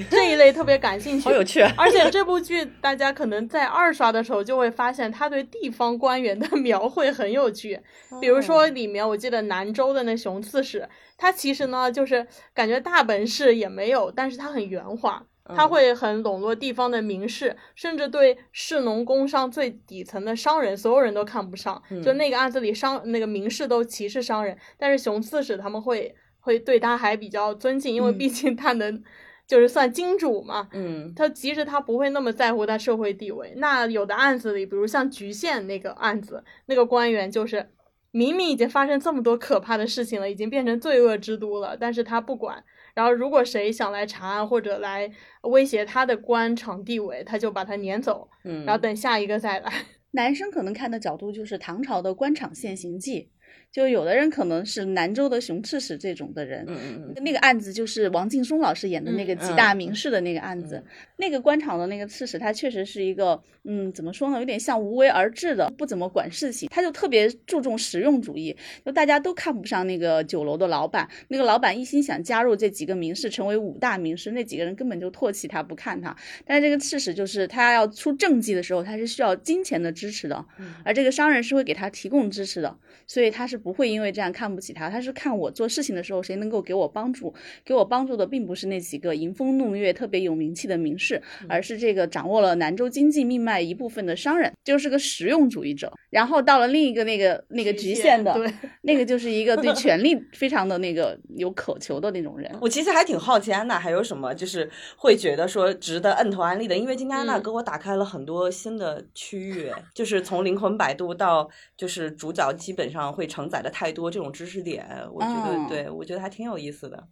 这一类特别感兴趣。好有趣，啊，而且这部剧大家可能在二刷的时候就会发现他对地方官员的描绘很有趣。比如说里面我记得南州的那熊刺史，他其实呢就是感觉大本事也没有，但是他很圆滑，他会很笼络地方的名士、嗯、甚至对士农工商最底层的商人所有人都看不上、嗯、就那个案子里商那个名士都歧视商人，但是熊刺史他们会会对他还比较尊敬，因为毕竟他能、嗯、就是算金主嘛，嗯，他其实他不会那么在乎他社会地位。那有的案子里比如像局县那个案子，那个官员就是明明已经发生这么多可怕的事情了，已经变成罪恶之都了，但是他不管，然后如果谁想来查案或者来威胁他的官场地位，他就把他撵走，嗯，然后等下一个再来。男生可能看的角度就是唐朝的官场现形记，就有的人可能是南州的熊刺史这种的人，嗯嗯，那个案子就是王劲松老师演的那个几大名士的那个案子、嗯嗯、那个官场的那个刺史他确实是一个嗯，怎么说呢，有点像无为而治的，不怎么管事情，他就特别注重实用主义，就大家都看不上那个酒楼的老板，那个老板一心想加入这几个名士成为五大名士，那几个人根本就唾弃他不看他，但是这个刺史就是他要出政绩的时候他是需要金钱的支持的，而这个商人是会给他提供支持的，所以他是不会因为这样看不起他，他是看我做事情的时候谁能够给我帮助，给我帮助的并不是那几个迎风弄月特别有名气的名士，而是这个掌握了南州经济命脉一部分的商人，就是个实用主义者。然后到了另一个那个那个局限的那个，就是一个对权力非常的那个有渴求的那种人。我其实还挺好奇安娜还有什么就是会觉得说值得摁头安利的，因为今天安娜给我打开了很多新的区域、嗯、就是从灵魂摆渡到就是主角基本上会承载的太多这种知识点，我觉得、嗯、对，我觉得还挺有意思的。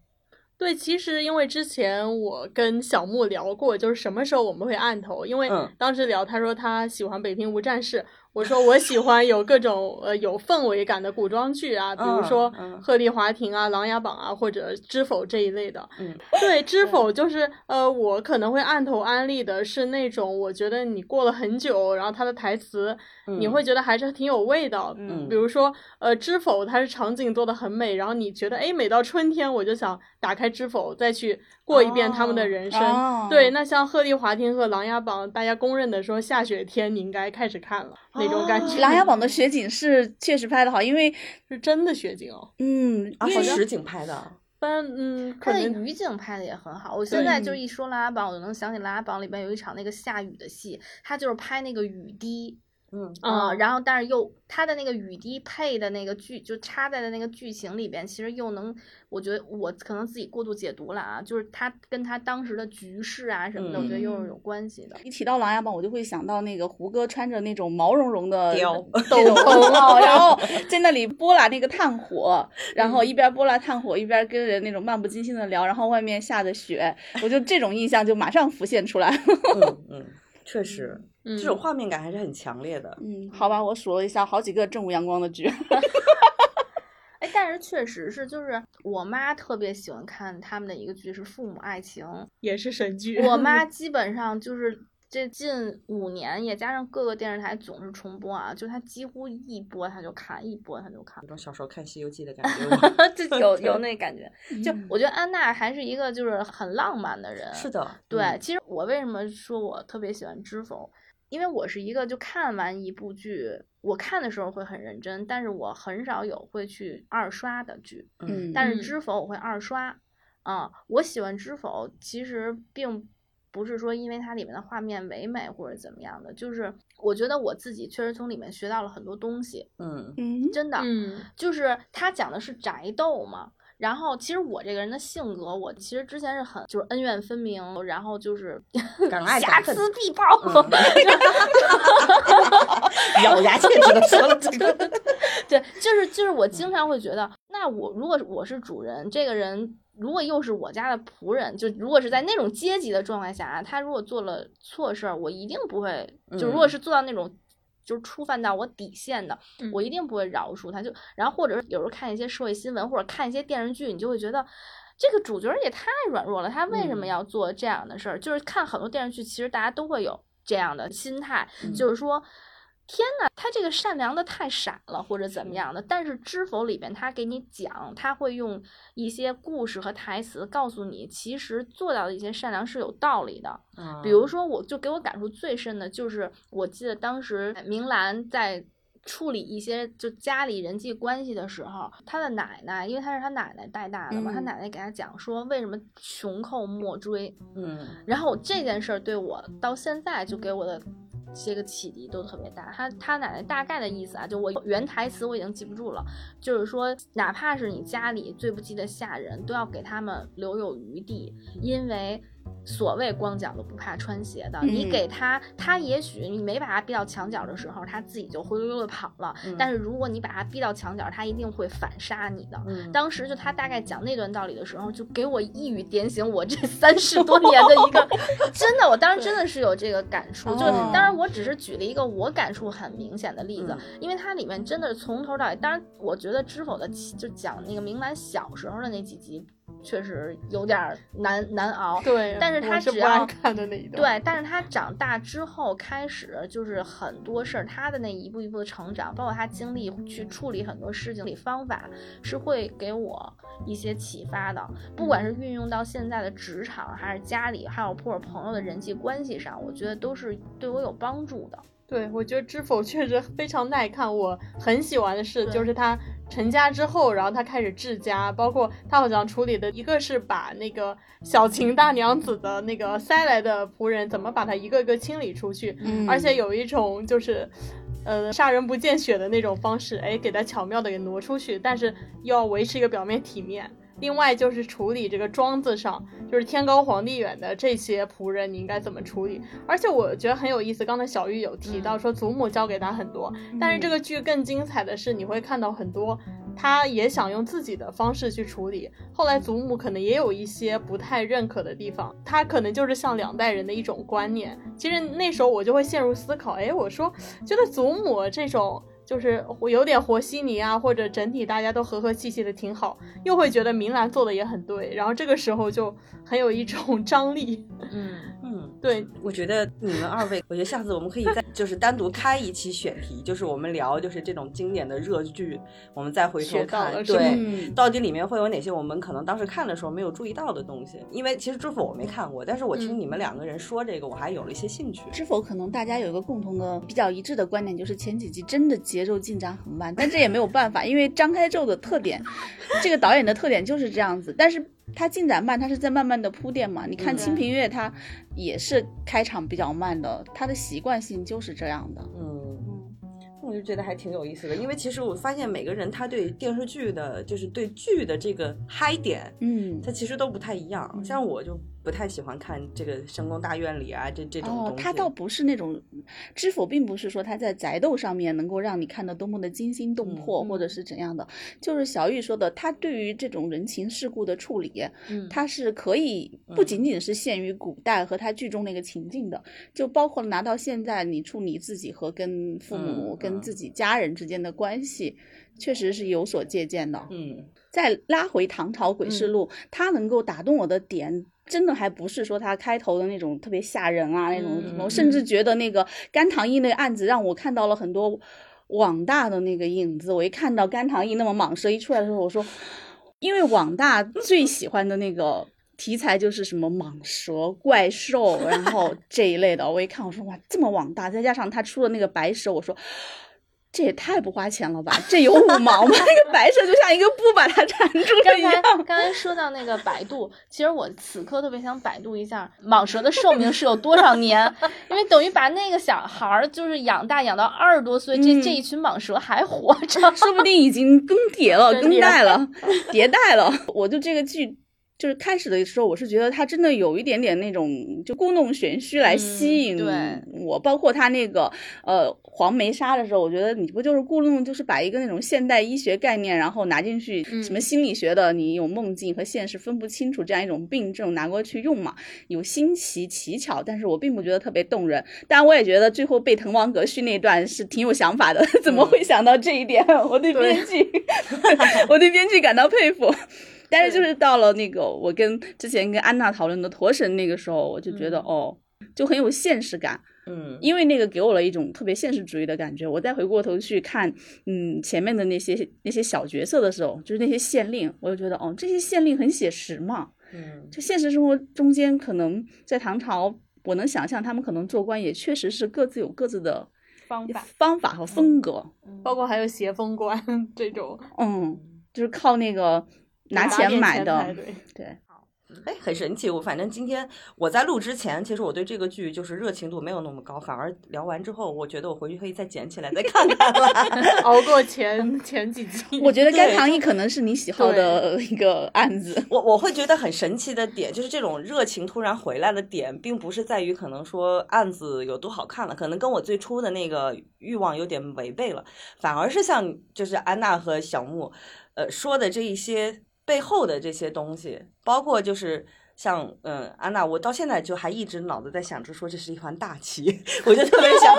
对，其实因为之前我跟小木聊过，就是什么时候我们会按头，因为当时聊他说他喜欢北平无战事、嗯、我说我喜欢有各种呃有氛围感的古装剧啊，比如说鹤唳华亭啊、琅琊榜啊或者知否这一类的、嗯、对，知否就是呃我可能会按头安利的是那种我觉得你过了很久，然后他的台词你会觉得还是挺有味道，嗯，比如说呃知否它是场景做的很美，然后你觉得哎每到春天我就想打开知否再去过一遍他们的人生、哦、对，那像鹤唳华亭和琅琊榜大家公认的说下雪天你应该开始看了、哦、那种感觉。琅琊榜的雪景是确实拍的好，因为是真的雪景哦，嗯，啊好实景拍的，但嗯它的雨景拍的也很好。我现在就一说琅琊榜我就能想起琅琊榜里边有一场那个下雨的戏，它就是拍那个雨滴，嗯啊、嗯，然后但是又他的那个雨滴配的那个剧就插在的那个剧情里边，其实又能，我觉得我可能自己过度解读了啊，就是他跟他当时的局势啊什么的，我觉得又是有关系的。一提到琅琊榜，我就会想到那个胡歌穿着那种毛茸茸的斗篷啊，然后在那里拨拉那个炭火，然后一边拨拉炭火一边跟人那种漫不经心的聊，然后外面下着雪，我就这种印象就马上浮现出来。嗯嗯，确实。这种画面感还是很强烈的。嗯，好吧，我数了一下，好几个正午阳光的剧。哎，但是确实是，就是我妈特别喜欢看他们的一个剧是《父母爱情》，也是神剧。我妈基本上就是这近五年，也加上各个电视台总是重播啊，就她几乎一播她就看，一播她就看。有种小时候看《西游记》的感觉，就有有那感觉。就我觉得安娜还是一个就是很浪漫的人。是的，对。嗯、其实我为什么说我特别喜欢《知否》？因为我是一个就看完一部剧，我看的时候会很认真，但是我很少有会去二刷的剧。嗯，但是知否我会二刷啊。我喜欢知否其实并不是说因为它里面的画面唯美或者怎么样的，就是我觉得我自己确实从里面学到了很多东西。嗯嗯，真的，嗯，就是它讲的是宅斗嘛。然后其实我这个人的性格，我其实之前是很就是恩怨分明，然后就是敢爱敢恨，瑕疵必报，嗯、咬牙切齿的说了这个。对，就是就是我经常会觉得，那我如果我是主人，这个人如果又是我家的仆人，就如果是在那种阶级的状态下，他如果做了错事儿，我一定不会，就如果是做到那种。嗯，就是触犯到我底线的，我一定不会饶恕他。就然后或者有时候看一些社会新闻或者看一些电视剧，你就会觉得这个主角也太软弱了，他为什么要做这样的事儿、嗯、就是看很多电视剧其实大家都会有这样的心态、嗯、就是说天哪他这个善良的太傻了或者怎么样的。但是知否里边他给你讲，他会用一些故事和台词告诉你其实做到的一些善良是有道理的。比如说我就给我感触最深的就是我记得当时明兰在处理一些就家里人际关系的时候，他的奶奶，因为他是他奶奶带大的嘛，嗯、他奶奶给他讲说为什么穷寇莫追，嗯，然后这件事对我到现在就给我的这个启迪都特别大。他他奶奶大概的意思啊，就我原台词我已经记不住了，就是说哪怕是你家里最不济的下人，都要给他们留有余地，因为所谓光脚的不怕穿鞋的，嗯、你给他，他也许你没把他逼到墙角的时候，他自己就灰溜溜的跑了，嗯、但是如果你把他逼到墙角，他一定会反杀你的，嗯、当时就他大概讲那段道理的时候，就给我一语点醒我这三十多年的一个真的，我当时真的是有这个感触，就是当然我只是举了一个我感触很明显的例子，嗯、因为它里面真的从头到尾，当然我觉得知否的就讲那个明兰小时候的那几集确实有点难难熬，对，但是他只要是看的那一段，对，但是他长大之后开始就是很多事儿，他的那一步一步的成长，包括他经历去处理很多事情的方法，是会给我一些启发的，不管是运用到现在的职场，还是家里，还有或者朋友的人际关系上，我觉得都是对我有帮助的。对，我觉得知否确实非常耐看，我很喜欢的是就是他成家之后，然后他开始治家，包括他好像处理的一个是把那个小秦大娘子的那个塞来的仆人怎么把他一个个清理出去，嗯、而且有一种就是呃，杀人不见血的那种方式，哎，给他巧妙的给挪出去，但是要维持一个表面体面。另外就是处理这个庄子上就是天高皇帝远的这些仆人你应该怎么处理，而且我觉得很有意思，刚才小玉有提到说祖母教给他很多，但是这个剧更精彩的是你会看到很多他也想用自己的方式去处理，后来祖母可能也有一些不太认可的地方，他可能就是像两代人的一种观念。其实那时候我就会陷入思考，哎，我说觉得祖母这种就是有点和稀泥啊，或者整体大家都和和气气的挺好，又会觉得明兰做的也很对，然后这个时候就很有一种张力。嗯嗯，对，我觉得你们二位，我觉得下次我们可以再就是单独开一期选题，就是我们聊就是这种经典的热剧，我们再回头看，对，嗯、到底里面会有哪些我们可能当时看的时候没有注意到的东西。因为其实知否我没看过，但是我听你们两个人说这个，嗯、我还有了一些兴趣。知否可能大家有一个共同的比较一致的观点，就是前几集真的结节奏进展很慢，但这也没有办法，因为张开宙的特点，这个导演的特点就是这样子，但是他进展慢，他是在慢慢的铺垫嘛。你看《清平乐》他也是开场比较慢的，他的习惯性就是这样的。嗯，我就觉得还挺有意思的，因为其实我发现每个人他对电视剧的就是对剧的这个嗨点，嗯，他其实都不太一样。像我就不太喜欢看这个深宫大院里啊这这种东西，哦，他倒不是那种知否并不是说他在宅斗上面能够让你看到多么的惊心动魄，嗯、或者是怎样的，就是小玉说的他对于这种人情世故的处理，嗯、他是可以不仅仅是限于古代和他剧中那个情境的，嗯、就包括拿到现在你处理自己和跟父母，嗯、跟自己家人之间的关系确实是有所借鉴的。嗯，再拉回唐朝诡事录，嗯、他能够打动我的点真的还不是说他开头的那种特别吓人啊，那种什么，嗯、甚至觉得那个甘棠义那个案子让我看到了很多网大的那个影子。我一看到甘棠义那么蟒蛇一出来的时候，我说因为网大最喜欢的那个题材就是什么蟒蛇怪兽然后这一类的，我一看我说哇这么网大，再加上他出了那个白蛇，我说这也太不花钱了吧，这有五毛吗？那个白蛇就像一个布把它缠住了一样。刚才, 刚才说到那个百度，其实我此刻特别想百度一下蟒蛇的寿命是有多少年，因为等于把那个小孩就是养大养到二十多岁，嗯、这这一群蟒蛇还活着，说不定已经更迭了更代了迭代了。我就这个剧就是开始的时候，我是觉得他真的有一点点那种就故弄玄虚来吸引我，嗯、包括他那个呃黄梅沙的时候，我觉得你不就是故弄，就是把一个那种现代医学概念然后拿进去，什么心理学的你有梦境和现实分不清楚这样一种病症拿过去用嘛，有新奇奇巧，但是我并不觉得特别动人。但我也觉得最后被滕王阁续那段是挺有想法的，怎么会想到这一点，嗯、我对编剧对我对编剧感到佩服。但是就是到了那个我跟之前跟安娜讨论的驼神那个时候，我就觉得，嗯、哦就很有现实感，嗯，因为那个给我了一种特别现实主义的感觉。我再回过头去看嗯前面的那些那些小角色的时候，就是那些县令，我就觉得哦这些县令很写实嘛，嗯，就现实生活中间可能在唐朝我能想象他们可能做官也确实是各自有各自的方法方法和风格、嗯、包括还有邪风观这种，嗯，就是靠那个拿钱买的，买 对, 对哎，很神奇。我反正今天我在录之前，其实我对这个剧就是热情度没有那么高，反而聊完之后，我觉得我回去可以再捡起来再看看了。熬过前前几集，我觉得甘棠义可能是你喜好的一个案子。我我会觉得很神奇的点，就是这种热情突然回来的点，并不是在于可能说案子有多好看了，可能跟我最初的那个欲望有点违背了，反而是像就是安娜和小木，呃说的这一些。背后的这些东西，包括就是像嗯安娜，我到现在就还一直脑子在想着说这是一盘大棋，我就特别想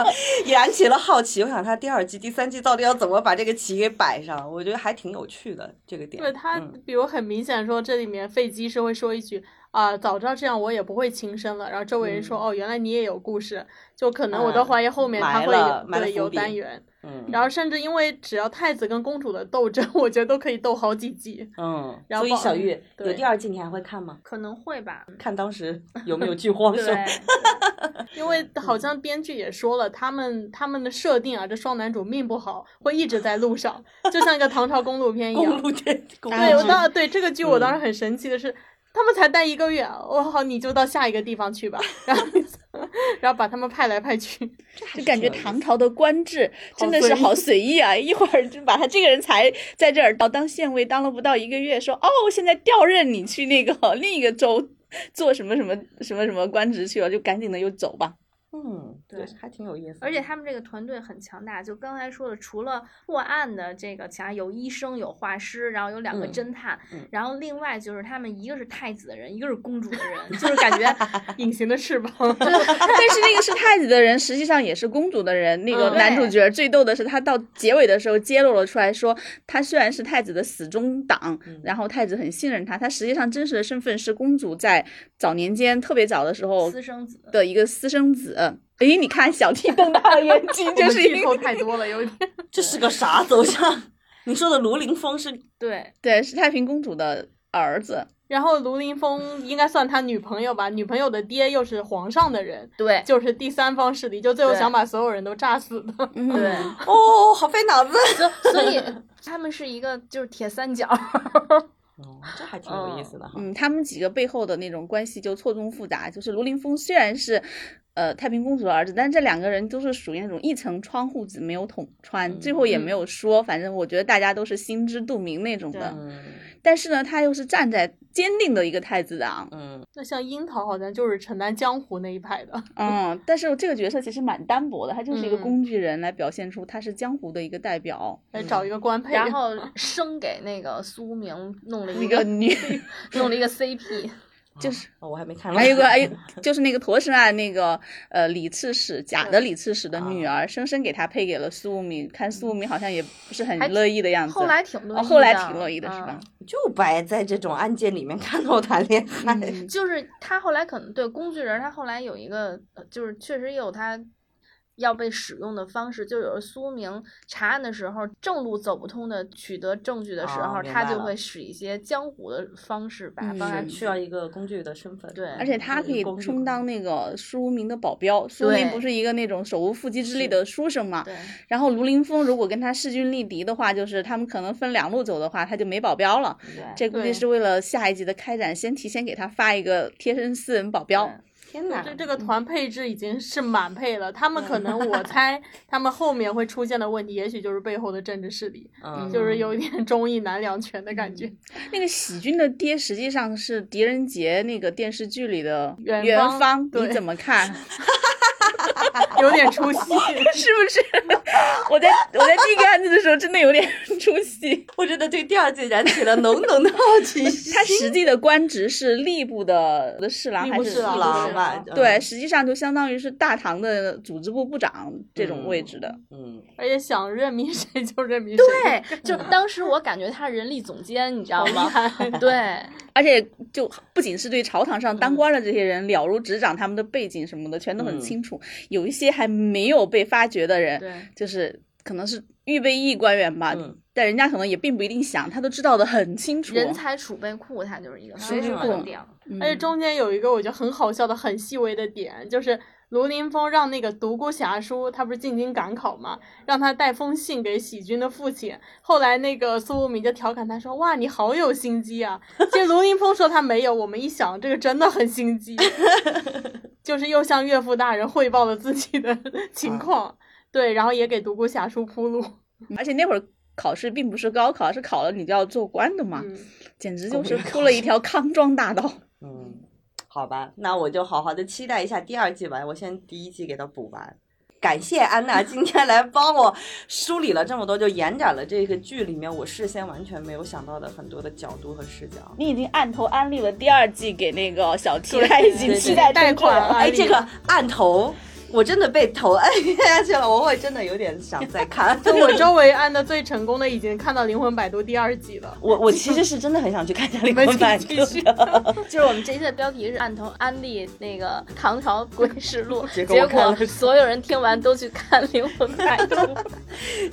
燃起了好奇，我想他第二季第三季到底要怎么把这个棋给摆上，我觉得还挺有趣的这个点。对，他比如很明显说这里面费基是会说一句啊，早知道这样我也不会轻生了，然后周围人说、嗯、哦原来你也有故事，就可能我都怀疑后面他会有对有单元。嗯，然后甚至因为只要太子跟公主的斗争，我觉得都可以斗好几季。嗯，然后所以小玉有第二季你还会看吗？可能会吧，看当时有没有剧荒生。因为好像编剧也说了，他们他们的设定啊，这双男主命不好，会一直在路上，就像一个唐朝公路片一样。公路片，公路对，我当对这个剧我当时很神奇的是。嗯，他们才待一个月，我、哦、好你就到下一个地方去吧，然后然后把他们派来派去，就感觉唐朝的官制真的是好随意啊！一会儿就把他这个人才在这儿到当县尉当了不到一个月，说哦现在调任你去那个另一个州做什么什么什么什么官职去了，就赶紧的又走吧。嗯，对，还挺有意思。而且他们这个团队很强大，就刚才说的，除了破案的这个强，有医生，有画师，然后有两个侦探，嗯嗯、然后另外就是他们一个是太子的人，一个是公主的人，就是感觉隐形的翅膀。但是那个是太子的人，实际上也是公主的人。那个男主角最逗的是，他到结尾的时候揭露了出来说，他虽然是太子的死忠党，然后太子很信任他，他实际上真实的身份是公主在早年间特别早的时候私生子的一个私生子。诶，你看小 T 瞪大了眼睛，就是剧透太多了，有点。这是个啥走向？你说的卢凌风是？对对，是太平公主的儿子。然后卢凌风应该算他女朋友吧，女朋友的爹又是皇上的人，对，就是第三方势力，就最后想把所有人都炸死的。对，哦，好费脑子。所以他们是一个就是铁三角。哦、这还挺有意思的哈。嗯，他们几个背后的那种关系就错综复杂，就是卢凌风虽然是呃太平公主的儿子，但这两个人都是属于那种一层窗户纸没有捅穿、嗯、最后也没有说、嗯、反正我觉得大家都是心知肚明那种的、嗯、但是呢他又是站在坚定的一个太子党。嗯，那像樱桃好像就是承担江湖那一派的。嗯，但是这个角色其实蛮单薄的，他就是一个工具人来表现出他是江湖的一个代表，来找一个官配，然后生给那个苏明弄了一个女，弄了一个 C P。就是、哦、我还没看，还有个哎，就是那个驼神案那个呃李刺史，假的李刺史的女儿，生生给他配给了苏无名，看苏无名好像也不是很乐意的样子，后来挺乐意的、哦，后来挺乐意的是吧？嗯、就白在这种案件里面看到谈恋爱，嗯、就是他后来可能对工具人，他后来有一个就是确实也有他。要被使用的方式，就有时苏明查案的时候，正路走不通的取得证据的时候、哦、他就会使一些江湖的方式吧，帮他需要一个工具的身份。对，而且他可以充当那个苏无名的保镖，苏无名不是一个那种手无缚鸡之力的书生嘛，然后卢凌风如果跟他势均力敌的话，就是他们可能分两路走的话，他就没保镖了，这估计是为了下一集的开展先提前给他发一个贴身私人保镖。天哪，这这个团配置已经是满配了，他们可能我猜他们后面会出现的问题也许就是背后的政治势力、嗯、就是有一点忠义难两全的感觉、嗯、那个喜君的爹实际上是狄仁杰那个电视剧里的元芳，你怎么看？有点出戏是不是？我在我在第一个案子的时候真的有点出戏，我真的对第二季燃起了浓浓的好奇心。他实际的官职是吏部的侍郎还是侍郎吧？对、嗯，实际上就相当于是大唐的组织部部长这种位置的。嗯，嗯而且想任命谁就任命谁。对，就当时我感觉他人力总监，你知道吗？对，而且就不仅是对朝堂上当官的这些人、嗯、了如指掌，他们的背景什么的全都很清楚。嗯，有一些还没有被发掘的人，就是可能是预备役官员吧、嗯、但人家可能也并不一定想，他都知道的很清楚，人才储备库，他就是一个储备库。而且中间有一个我觉得很好笑的很细微的点，就是卢林峰让那个独孤侠叔，他不是进京赶考嘛，让他带封信给喜君的父亲。后来那个苏无名就调侃他说：“哇，你好有心机啊！”其实卢林峰说他没有，我们一想这个真的很心机，就是又向岳父大人汇报了自己的情况，啊、对，然后也给独孤侠叔铺路。而且那会儿考试并不是高考，是考了你就要做官的嘛，嗯、简直就是铺了一条康庄大道。嗯。好吧，那我就好好的期待一下第二季吧，我先第一季给它补完。感谢安娜今天来帮我梳理了这么多，就延展了这个剧里面我事先完全没有想到的很多的角度和视角。你已经按头安利了第二季给那个小 T， 他已经期待贷款了。哎，这个按头。我真的被头按下去了，我会真的有点想再看。就我周围按的最成功的已经看到《灵魂摆渡》第二季了。我我其实是真的很想去看一下《灵魂摆渡》的。就是我们这一期的标题是按头安利那个《唐朝诡事录》，结果, 结果所有人听完都去看《灵魂摆渡》。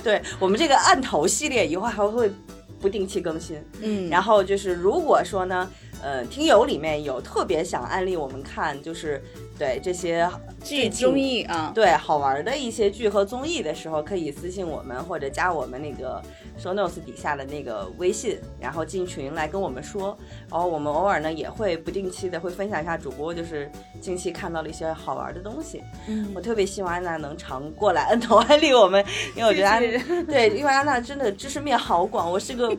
对，我们这个按头系列以后还会不定期更新。嗯，然后就是如果说呢，呃，听友里面有特别想安利我们看，就是。对这些剧综艺啊，对好玩的一些剧和综艺的时候，可以私信我们或者加我们那个 show notes 底下的那个微信，然后进群来跟我们说。然后我们偶尔呢也会不定期的会分享一下主播就是近期看到了一些好玩的东西。嗯，我特别希望安娜能常过来摁头安利我们，因为我觉得安娜对，因为安娜真的知识面好广，我是个。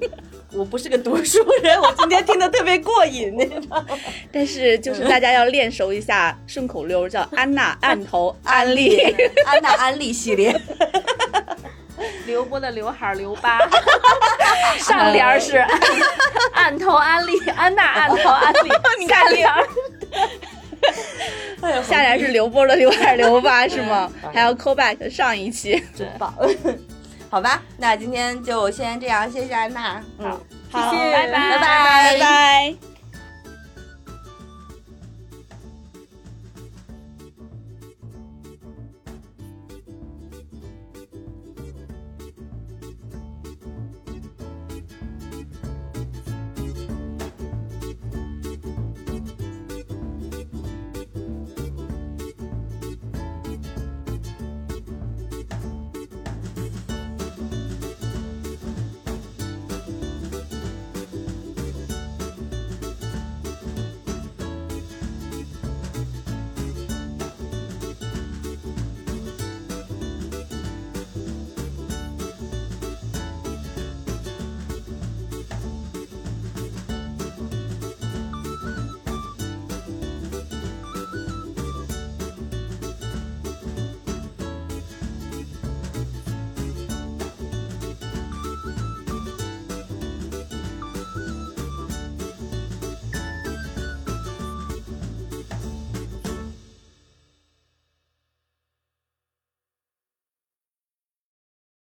我不是个读书人，我今天听得特别过瘾，你知道吗？但是就是大家要练熟一下顺口溜，叫安娜按头安利，安娜安利系列。刘波的刘海刘疤，上联是按头安利，安娜按头安利，你看联。下联是刘波的刘海刘疤是吗？还要 call back 上一期，真棒。好吧，那今天就先这样，谢谢安娜。好。嗯